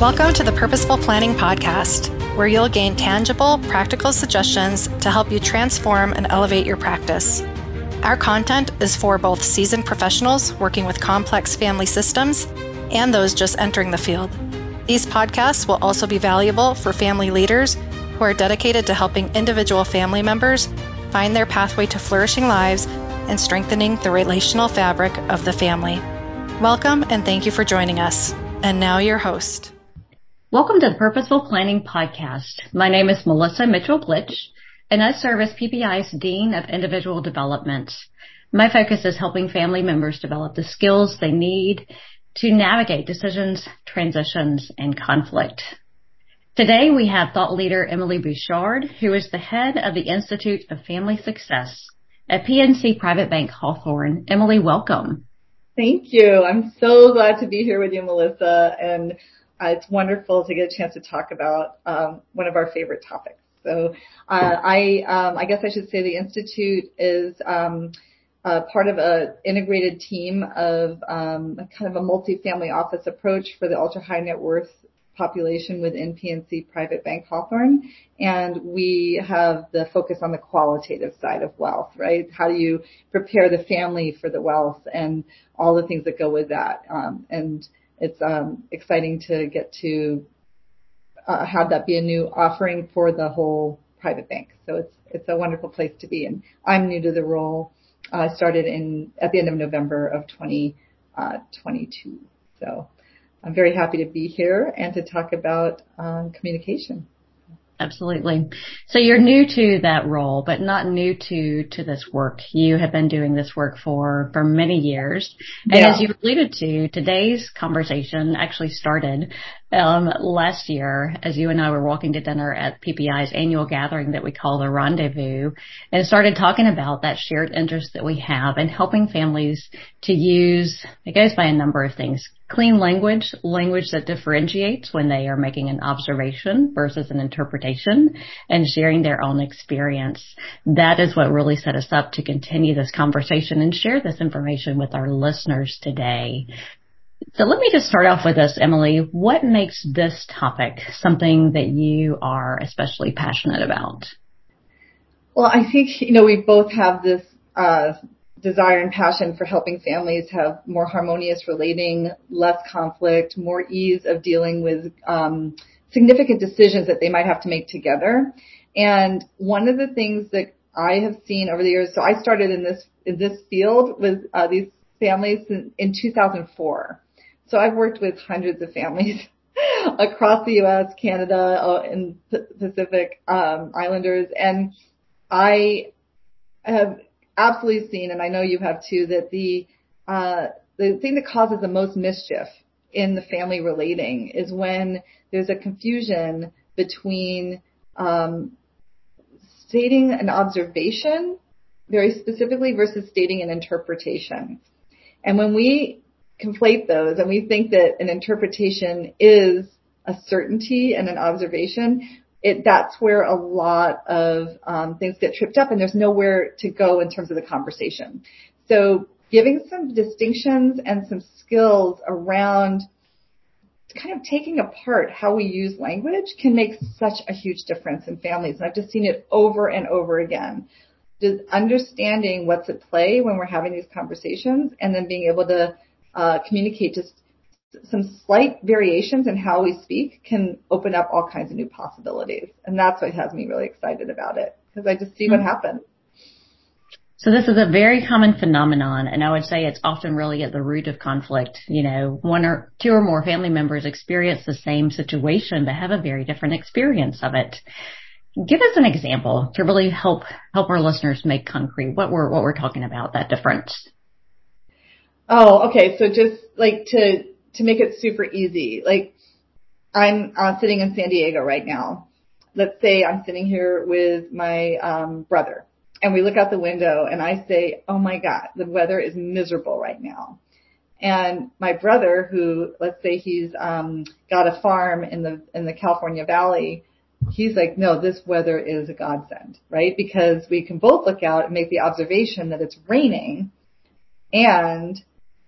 Welcome to the Purposeful Planning Podcast, where you'll gain tangible, practical suggestions to help you transform and elevate your practice. Our content is for both seasoned professionals working with complex family systems and those just entering the field. These podcasts will also be valuable for family leaders who are dedicated to helping individual family members find their pathway to flourishing lives and strengthening the relational fabric of the family. Welcome and thank you for joining us. And now your host. Welcome to the Purposeful Planning Podcast. My name is Melissa Mitchell-Blitch, and I serve as PPI's Dean of Individual Development. My focus is helping family members develop the skills they need to navigate decisions, transitions, and conflict. Today, we have thought leader Emily Bouchard, who is the head of the Institute of Family Success at PNC Private Bank Hawthorne. Emily, welcome. Thank you. I'm so glad to be here with you, Melissa, and it's wonderful to get a chance to talk about one of our favorite topics. So I guess I should say the Institute is part of an integrated team of kind of a multifamily office approach for the ultra-high net worth population within PNC Private Bank Hawthorne. And we have the focus on the qualitative side of wealth, right? How do you prepare the family for the wealth and all the things that go with that? And it's exciting to get to have that be a new offering for the whole private bank. So it's a wonderful place to be. And I'm new to the role. I started at the end of November of 2022. So I'm very happy to be here and to talk about communication. Absolutely. So you're new to that role, but not new to this work. You have been doing this work for many years. And as you alluded to, today's conversation actually started last year as you and I were walking to dinner at PPI's annual gathering that we call the Rendezvous, and started talking about that shared interest that we have in helping families to use, it goes by a number of things, clean language, language that differentiates when they are making an observation versus an interpretation, and sharing their own experience. That is what really set us up to continue this conversation and share this information with our listeners today. So let me just start off with this, Emily. What makes this topic something that you are especially passionate about? Well, I think, we both have this desire and passion for helping families have more harmonious relating, less conflict, more ease of dealing with significant decisions that they might have to make together. And one of the things that I have seen over the years, so I started in this field with these families in 2004. So I've worked with hundreds of families across the U.S., Canada, and Pacific Islanders, and I have absolutely seen, and I know you have too, that the thing that causes the most mischief in the family relating is when there's a confusion between stating an observation very specifically versus stating an interpretation. And when we conflate those and we think that an interpretation is a certainty and an observation, that's where a lot of things get tripped up, and there's nowhere to go in terms of the conversation. So giving some distinctions and some skills around kind of taking apart how we use language can make such a huge difference in families. And I've just seen it over and over again. Just understanding what's at play when we're having these conversations, and then being able to communicate just some slight variations in how we speak can open up all kinds of new possibilities. And that's what has me really excited about it, because I just see what happens. So this is a very common phenomenon, and I would say it's often really at the root of conflict. One or two or more family members experience the same situation but have a very different experience of it. Give us an example to really help our listeners make concrete what we're talking about, that difference. Oh, okay. So just like to make it super easy, like I'm sitting in San Diego right now. Let's say I'm sitting here with my brother, and we look out the window and I say, oh my God, the weather is miserable right now. And my brother, who, let's say he's got a farm in the California Valley, he's like, no, this weather is a godsend, right? Because we can both look out and make the observation that it's raining, And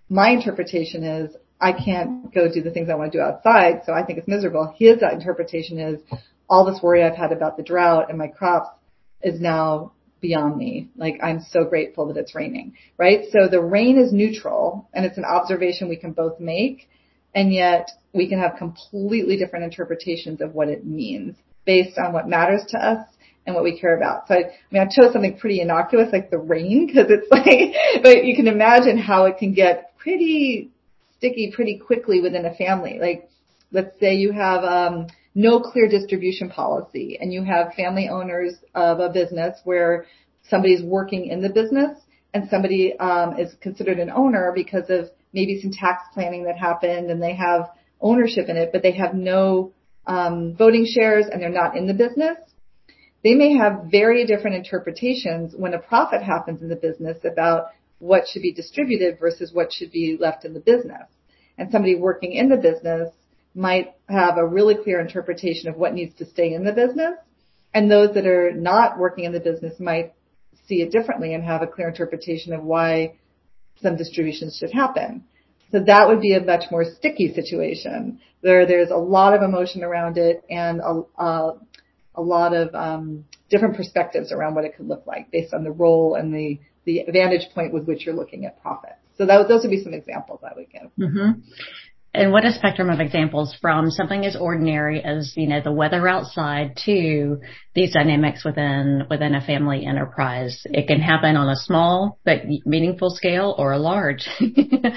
my interpretation is I can't go do the things I want to do outside, so I think it's miserable. His interpretation is all this worry I've had about the drought and my crops is now beyond me. Like, I'm so grateful that it's raining, right? So the rain is neutral, and it's an observation we can both make, and yet we can have completely different interpretations of what it means based on what matters to us and what we care about. So I chose something pretty innocuous like the rain, because it's like, but you can imagine how it can get pretty sticky pretty quickly within a family. Like, let's say you have no clear distribution policy, and you have family owners of a business where somebody's working in the business and somebody is considered an owner because of maybe some tax planning that happened, and they have ownership in it, but they have no voting shares and they're not in the business. They may have very different interpretations when a profit happens in the business about what should be distributed versus what should be left in the business. And somebody working in the business might have a really clear interpretation of what needs to stay in the business, and those that are not working in the business might see it differently and have a clear interpretation of why some distributions should happen. So that would be a much more sticky situation. There's a lot of emotion around it, and a lot of different perspectives around what it could look like based on the role and the vantage point with which you're looking at profit. So those would be some examples I would give. Mm-hmm. And what a spectrum of examples, from something as ordinary as, the weather outside to these dynamics within a family enterprise. It can happen on a small but meaningful scale, or a large but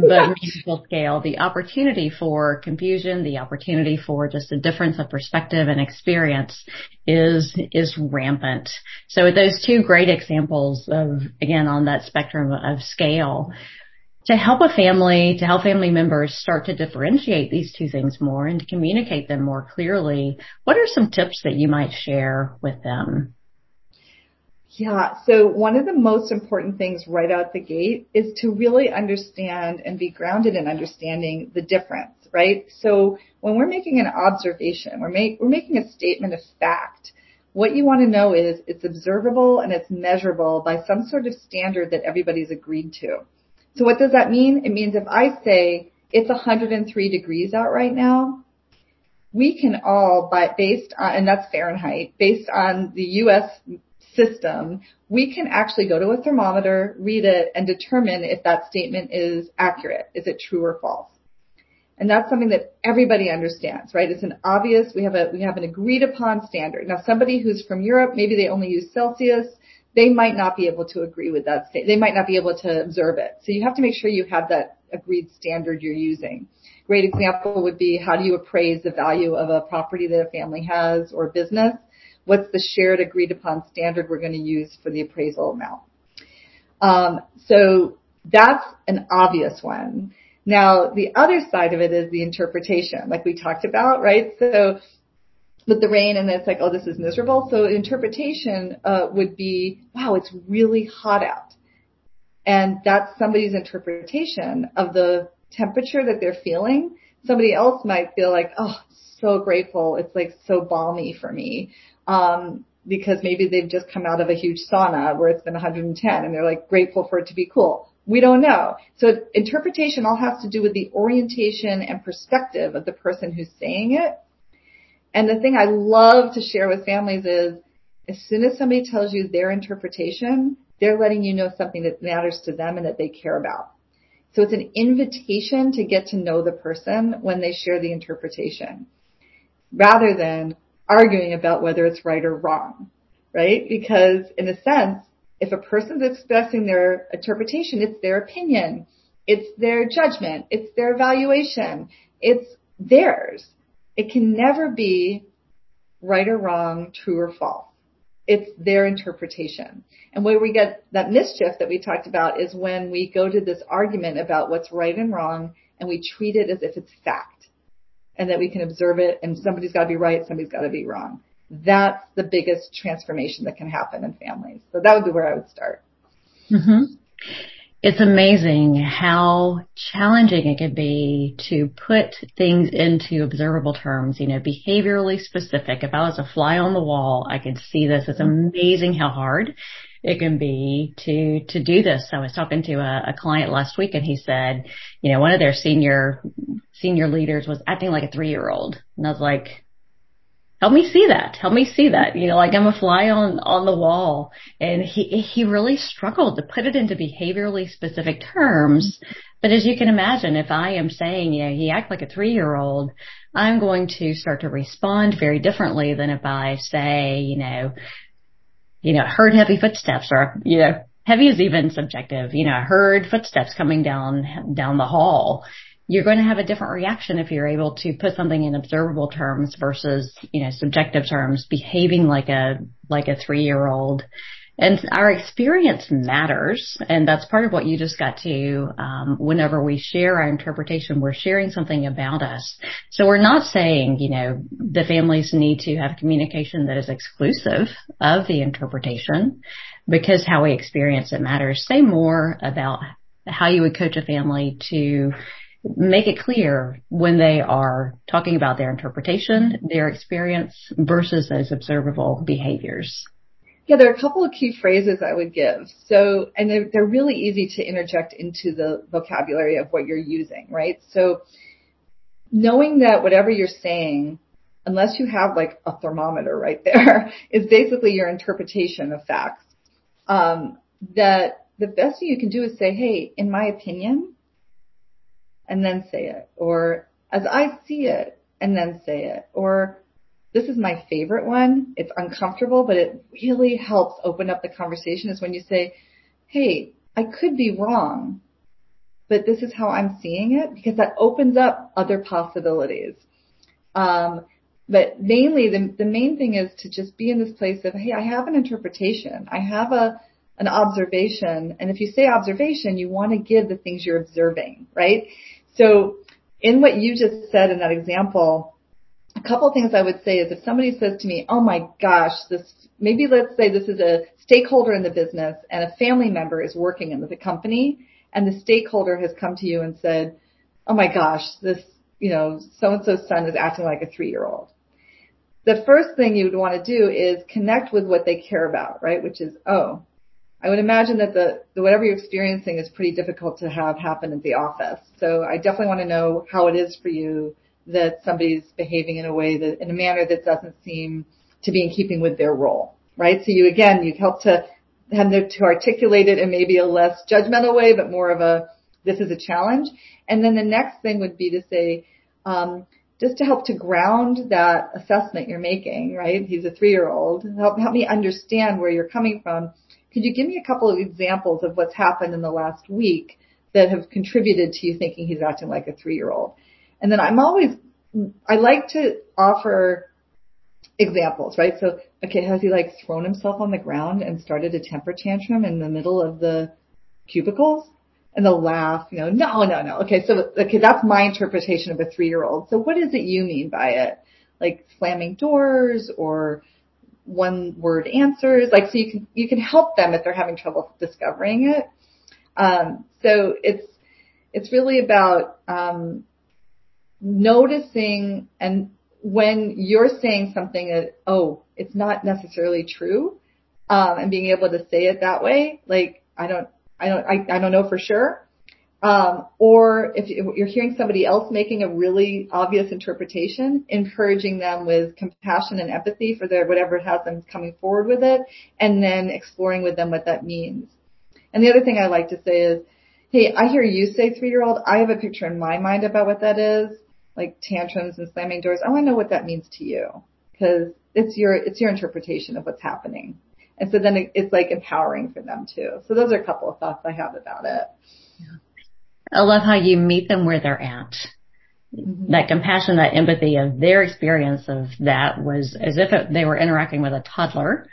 meaningful scale. The opportunity for confusion, the opportunity for just a difference of perspective and experience is rampant. So with those two great examples of, again, on that spectrum of scale, to help family members start to differentiate these two things more and to communicate them more clearly, what are some tips that you might share with them? Yeah, so one of the most important things right out the gate is to really understand and be grounded in understanding the difference, right? So when we're making an observation, we're making a statement of fact. What you want to know is it's observable and it's measurable by some sort of standard that everybody's agreed to. So what does that mean? It means if I say it's 103 degrees out right now, we can all, based on, and that's Fahrenheit, based on the U.S. system, we can actually go to a thermometer, read it, and determine if that statement is accurate. Is it true or false? And that's something that everybody understands, right? It's an obvious, we have an agreed upon standard. Now, somebody who's from Europe, maybe they only use Celsius. They might not be able to agree with that statement. They might not be able to observe it. So you have to make sure you have that agreed standard you're using. Great example would be, how do you appraise the value of a property that a family has or business? What's the shared agreed upon standard we're going to use for the appraisal amount? So that's an obvious one. Now, the other side of it is the interpretation, like we talked about, right? So with the rain, and it's like, oh, this is miserable. So interpretation would be, wow, it's really hot out. And that's somebody's interpretation of the temperature that they're feeling. Somebody else might feel like, oh, so grateful. It's like so balmy for me. Because maybe they've just come out of a huge sauna where it's been 110, and they're like grateful for it to be cool. We don't know. So interpretation all has to do with the orientation and perspective of the person who's saying it. And the thing I love to share with families is, as soon as somebody tells you their interpretation, they're letting you know something that matters to them and that they care about. So it's an invitation to get to know the person when they share the interpretation, rather than arguing about whether it's right or wrong, right? Because in a sense, if a person's expressing their interpretation, it's their opinion, it's their judgment, it's their evaluation, it's theirs. It can never be right or wrong, true or false. It's their interpretation. And where we get that mischief that we talked about is when we go to this argument about what's right and wrong, and we treat it as if it's fact, and that we can observe it, and somebody's got to be right, somebody's got to be wrong. That's the biggest transformation that can happen in families. So that would be where I would start. Mm-hmm. It's amazing how challenging it can be to put things into observable terms, behaviorally specific. If I was a fly on the wall, I could see this. It's amazing how hard it can be to do this. I was talking to a client last week, and he said, you know, one of their senior leaders was acting like a 3-year-old. And I was like, help me see that. Help me see that. You know, like I'm a fly on the wall. And he really struggled to put it into behaviorally specific terms. But as you can imagine, if I am saying, you know, he acts like a 3-year-old, I'm going to start to respond very differently than if I say, you know, heard heavy footsteps, or, you know, heavy is even subjective. You know, I heard footsteps coming down the hall. You're going to have a different reaction if you're able to put something in observable terms versus, you know, subjective terms, behaving like a 3-year-old. And our experience matters. And that's part of what you just got to, whenever we share our interpretation, we're sharing something about us. So we're not saying, you know, the families need to have communication that is exclusive of the interpretation, because how we experience it matters. Say more about how you would coach a family to make it clear when they are talking about their interpretation, their experience versus those observable behaviors. Yeah, there are a couple of key phrases I would give. So, and they're really easy to interject into the vocabulary of what you're using, right? So knowing that whatever you're saying, unless you have like a thermometer right there, is basically your interpretation of facts. That the best thing you can do is say, hey, in my opinion, and then say it, or as I see it, and then say it, or this is my favorite one. It's uncomfortable, but it really helps open up the conversation, is when you say, hey, I could be wrong, but this is how I'm seeing it, because that opens up other possibilities. But mainly the main thing is to just be in this place of, hey, I have an interpretation. I have an observation. And if you say observation, you want to give the things you're observing, right? So in what you just said in that example, a couple of things I would say is, if somebody says to me, oh my gosh, maybe let's say this is a stakeholder in the business and a family member is working in the company, and the stakeholder has come to you and said, oh my gosh, this, you know, so-and-so's son is acting like a 3-year-old. The first thing you would want to do is connect with what they care about, right? Which is, oh, I would imagine that the whatever you're experiencing is pretty difficult to have happen at the office. So I definitely want to know how it is for you that somebody's behaving in a manner that doesn't seem to be in keeping with their role, right? So you help to have them to articulate it in maybe a less judgmental way, but more of this is a challenge. And then the next thing would be to say, just to help to ground that assessment you're making, right? He's a 3-year-old. Help me understand where you're coming from. Could you give me a couple of examples of what's happened in the last week that have contributed to you thinking he's acting like a 3-year-old? And then I like to offer examples, right? So, okay, has he like thrown himself on the ground and started a temper tantrum in the middle of the cubicles? And they'll laugh, you know, no. Okay, that's my interpretation of a 3-year-old. So what is it you mean by it? Like slamming doors or one-word answers? Like, so you can help them if they're having trouble discovering it. So it's really about, noticing, and when you're saying something that, oh, it's not necessarily true, and being able to say it that way, like, I don't know for sure. Or if you're hearing somebody else making a really obvious interpretation, encouraging them with compassion and empathy for their, whatever it has them coming forward with it, and then exploring with them what that means. And the other thing I like to say is, hey, I hear you say 3-year-old. I have a picture in my mind about what that is. Like tantrums and slamming doors. I want to know what that means to you, because it's your interpretation of what's happening. And so then it's like empowering for them too. So those are a couple of thoughts I have about it. I love how you meet them where they're at. Mm-hmm. That compassion, that empathy of their experience of that was as if they were interacting with a toddler.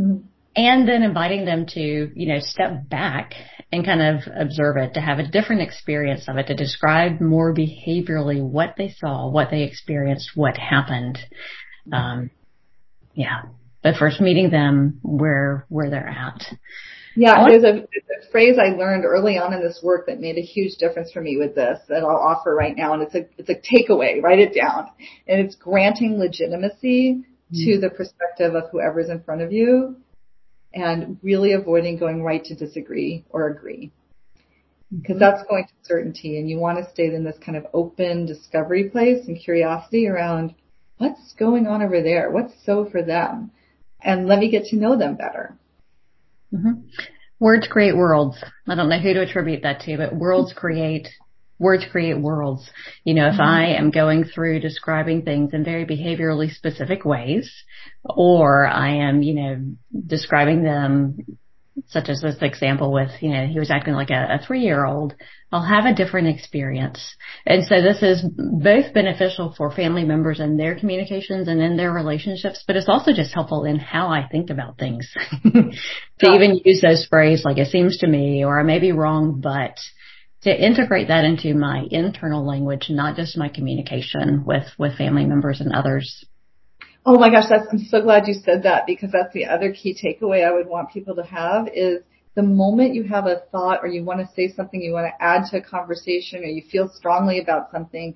Mm-hmm. And then inviting them to, you know, step back and kind of observe it, to have a different experience of it, to describe more behaviorally what they saw, what they experienced, what happened. But first meeting them where they're at. Yeah, there's a phrase I learned early on in this work that made a huge difference for me with this that I'll offer right now, and it's a takeaway. Write it down, and it's granting legitimacy to the perspective of whoever's in front of you. and really avoiding going right to disagree or agree, because that's going to certainty. And you want to stay in this kind of open discovery place and curiosity around what's going on over there, what's so for them, and let me get to know them better. Mm-hmm. Words create worlds. I don't know who to attribute that to, but words create worlds. You know, if I am going through describing things in very behaviorally specific ways, or I am, you know, describing them such as this example with, you know, he was acting like a 3-year-old, I'll have a different experience. And so this is both beneficial for family members and their communications and in their relationships, but it's also just helpful in how I think about things. To even use those phrases like, it seems to me, or I may be wrong, but to integrate that into my internal language, not just my communication with family members and others. Oh my gosh, I'm so glad you said that, because that's the other key takeaway I would want people to have is the moment you have a thought or you want to say something, you want to add to a conversation, or you feel strongly about something,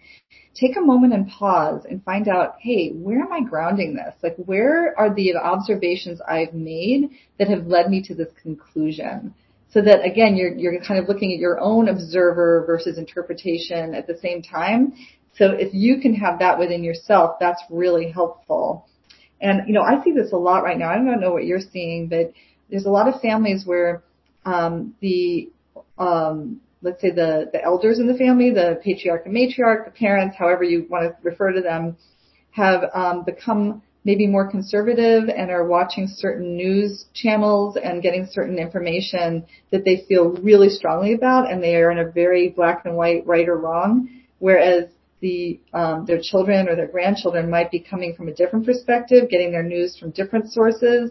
take a moment and pause and find out, hey, where am I grounding this? Like, where are the observations I've made that have led me to this conclusion? So that, again, you're kind of looking at your own observer versus interpretation at the same time. So if you can have that within yourself, that's really helpful. And, you know, I see this a lot right now. I don't know what you're seeing, but there's a lot of families where let's say the elders in the family, the patriarch and matriarch, the parents, however you want to refer to them, have become maybe more conservative and are watching certain news channels and getting certain information that they feel really strongly about, and they are in a very black and white, right or wrong, whereas their children or their grandchildren might be coming from a different perspective, getting their news from different sources,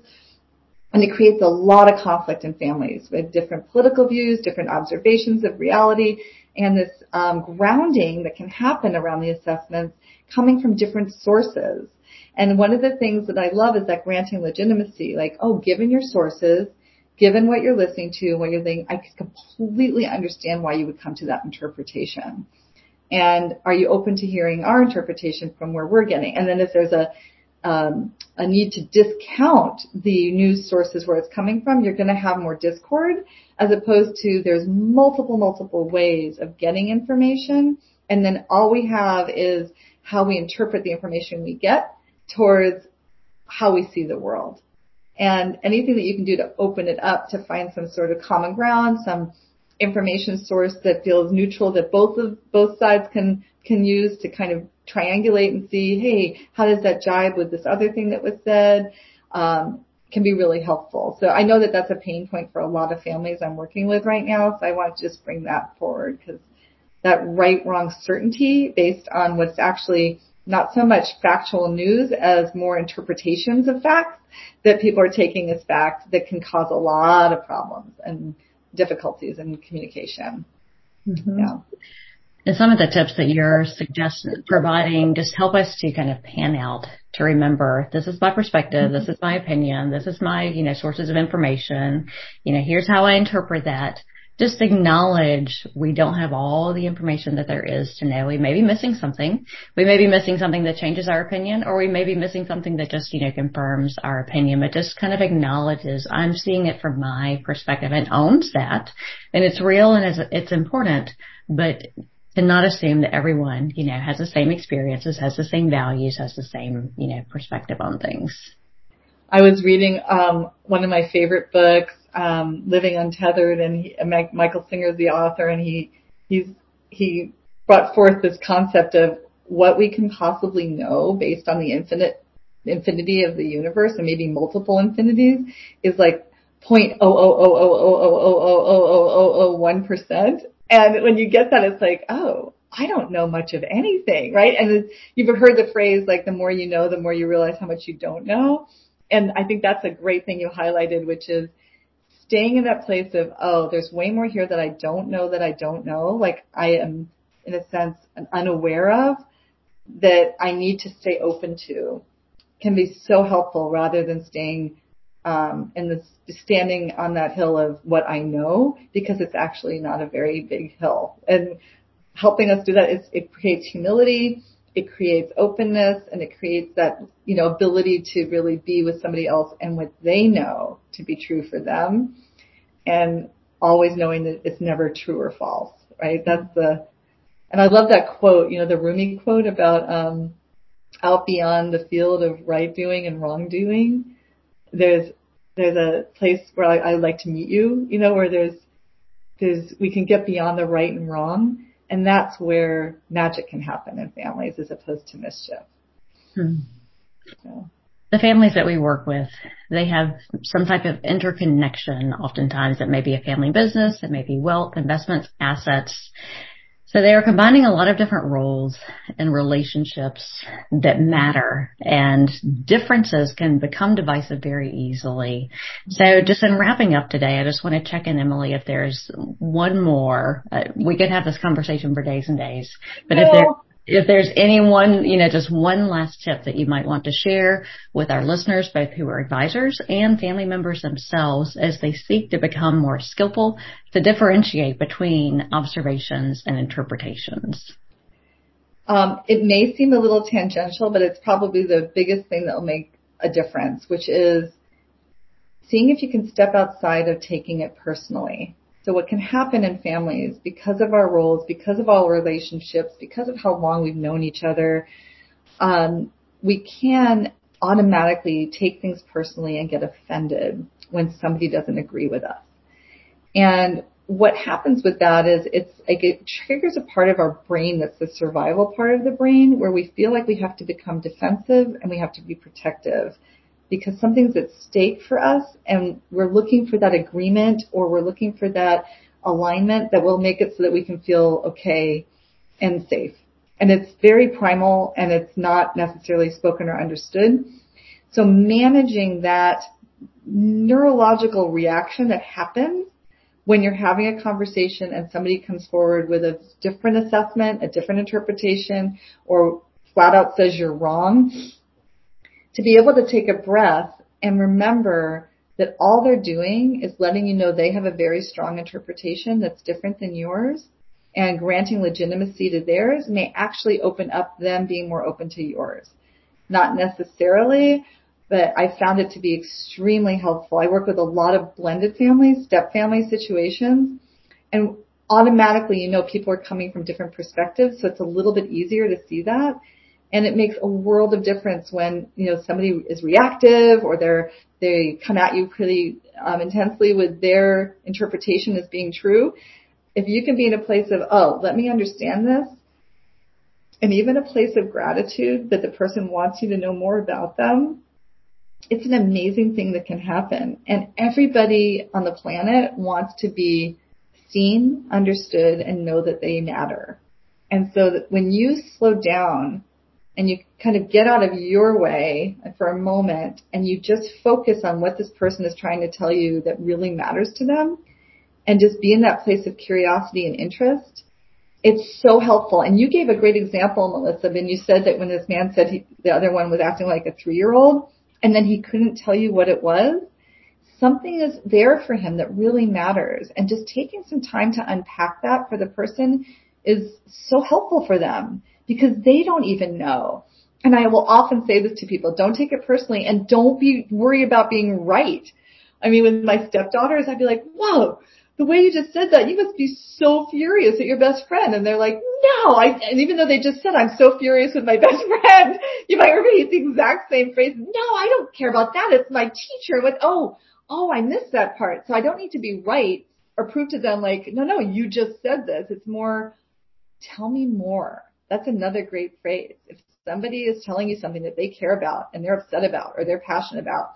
and it creates a lot of conflict in families with different political views, different observations of reality, and this grounding that can happen around the assessments coming from different sources. And one of the things that I love is that granting legitimacy, like, oh, given your sources, given what you're listening to, what you're thinking, I completely understand why you would come to that interpretation. And are you open to hearing our interpretation from where we're getting? And then if there's a need to discount the news sources where it's coming from, you're going to have more discord, as opposed to there's multiple ways of getting information. And then all we have is how we interpret the information we get towards how we see the world. And anything that you can do to open it up to find some sort of common ground, some information source that feels neutral, that both sides can use to kind of triangulate and see, hey, how does that jibe with this other thing that was said, can be really helpful. So I know that that's a pain point for a lot of families I'm working with right now, so I want to just bring that forward, because that right-wrong certainty based on what's actually not so much factual news as more interpretations of facts that people are taking as fact, that can cause a lot of problems and difficulties in communication. Mm-hmm. Yeah. And some of the tips that you're suggesting, providing, just help us to kind of pan out to remember, this is my perspective, this is my opinion, this is my, you know, sources of information, you know, here's how I interpret that. Just acknowledge we don't have all the information that there is to know. We may be missing something. We may be missing something that changes our opinion, or we may be missing something that just, you know, confirms our opinion, but just kind of acknowledges I'm seeing it from my perspective and owns that. And it's real and it's important, but to not assume that everyone, you know, has the same experiences, has the same values, has the same, you know, perspective on things. I was reading one of my favorite books, Living Untethered, and Michael Singer is the author, and he brought forth this concept of what we can possibly know based on the infinity of the universe, and maybe multiple infinities, is like 0.00000000001%. And when you get that, it's like, oh, I don't know much of anything, right? And you've heard the phrase, like, the more you know, the more you realize how much you don't know. And I think that's a great thing you highlighted, which is staying in that place of, oh, there's way more here that I don't know, like I am, in a sense, unaware of, that I need to stay open to, can be so helpful, rather than staying standing on that hill of what I know, because it's actually not a very big hill. And helping us do that, it creates humility. It creates openness, and it creates that, you know, ability to really be with somebody else and what they know, to be true for them, and always knowing that it's never true or false, right? And I love that quote, you know, the Rumi quote about out beyond the field of right doing and wrong doing, there's a place where I like to meet you, you know, where there's we can get beyond the right and wrong, and that's where magic can happen in families as opposed to mischief. Hmm. So. The families that we work with, they have some type of interconnection. Oftentimes it may be a family business, it may be wealth, investments, assets. So they are combining a lot of different roles and relationships that matter, and differences can become divisive very easily. So just in wrapping up today, I just want to check in, Emily, if there's one more. We could have this conversation for days and days, but if there's anyone, you know, just one last tip that you might want to share with our listeners, both who are advisors and family members themselves, as they seek to become more skillful to differentiate between observations and interpretations. It may seem a little tangential, but it's probably the biggest thing that will make a difference, which is seeing if you can step outside of taking it personally. So what can happen in families, because of our roles, because of our relationships, because of how long we've known each other, we can automatically take things personally and get offended when somebody doesn't agree with us. And what happens with that is it's like it triggers a part of our brain that's the survival part of the brain where we feel like we have to become defensive and we have to be protective, because something's at stake for us, and we're looking for that agreement, or we're looking for that alignment that will make it so that we can feel okay and safe. And it's very primal, and it's not necessarily spoken or understood. So managing that neurological reaction that happens when you're having a conversation and somebody comes forward with a different assessment, a different interpretation, or flat out says you're wrong, to be able to take a breath and remember that all they're doing is letting you know they have a very strong interpretation that's different than yours, and granting legitimacy to theirs may actually open up them being more open to yours. Not necessarily, but I found it to be extremely helpful. I work with a lot of blended families, step-family situations, and automatically you know people are coming from different perspectives, so it's a little bit easier to see that. And it makes a world of difference when, you know, somebody is reactive or they come at you pretty intensely with their interpretation as being true. If you can be in a place of, oh, let me understand this, and even a place of gratitude that the person wants you to know more about them, it's an amazing thing that can happen. And everybody on the planet wants to be seen, understood, and know that they matter. And so that when you slow down, and you kind of get out of your way for a moment, and you just focus on what this person is trying to tell you that really matters to them, and just be in that place of curiosity and interest, it's so helpful. And you gave a great example, Melissa, when you said that when this man said the other one was acting like a 3-year-old, and then he couldn't tell you what it was, something is there for him that really matters. And just taking some time to unpack that for the person is so helpful for them, because they don't even know. And I will often say this to people, don't take it personally, and don't be worried about being right. I mean, with my stepdaughters, I'd be like, whoa, the way you just said that, you must be so furious at your best friend. And they're like, no, and even though they just said, I'm so furious with my best friend, you might repeat the exact same phrase. No, I don't care about that. It's my teacher. Like, oh, I missed that part. So I don't need to be right or prove to them like, no, you just said this. It's more, tell me more. That's another great phrase. If somebody is telling you something that they care about and they're upset about or they're passionate about,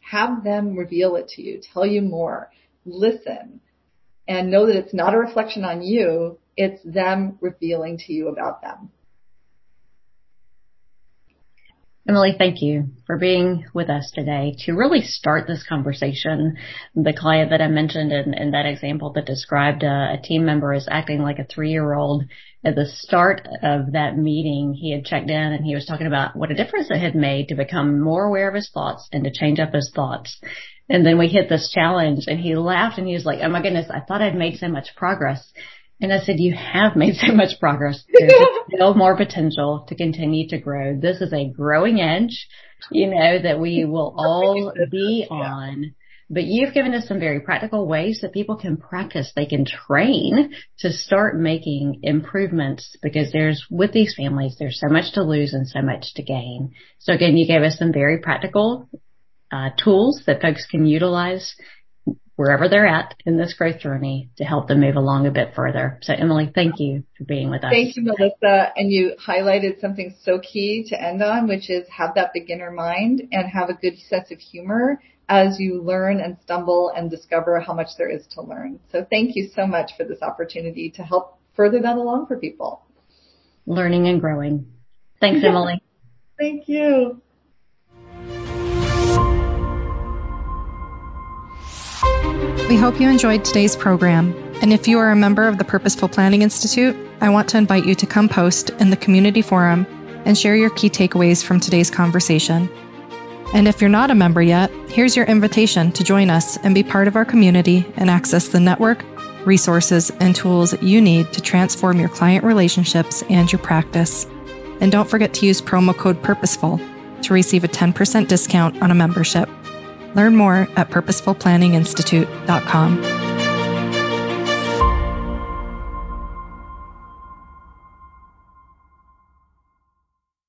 have them reveal it to you, tell you more, listen, and know that it's not a reflection on you. It's them revealing to you about them. Emily, thank you for being with us today to really start this conversation. The client that I mentioned in that example that described a team member as acting like a 3-year-old, at the start of that meeting, he had checked in and he was talking about what a difference it had made to become more aware of his thoughts and to change up his thoughts. And then we hit this challenge, and he laughed and he was like, oh my goodness, I thought I'd made so much progress. And I said, you have made so much progress. There's still more potential to continue to grow. This is a growing edge, you know, that we will all be on. But you've given us some very practical ways that people can practice. They can train to start making improvements, because there's, with these families, there's so much to lose and so much to gain. So again, you gave us some very practical tools that folks can utilize wherever they're at in this growth journey to help them move along a bit further. So Emily, thank you for being with us. Thank you, Melissa. And you highlighted something so key to end on, which is have that beginner mind and have a good sense of humor as you learn and stumble and discover how much there is to learn. So thank you so much for this opportunity to help further that along for people. Learning and growing. Thanks, Emily. Thank you. We hope you enjoyed today's program. And if you are a member of the Purposeful Planning Institute, I want to invite you to come post in the community forum and share your key takeaways from today's conversation. And if you're not a member yet, here's your invitation to join us and be part of our community and access the network, resources, and tools you need to transform your client relationships and your practice. And don't forget to use promo code PURPOSEFUL to receive a 10% discount on a membership. Learn more at purposefulplanninginstitute.com.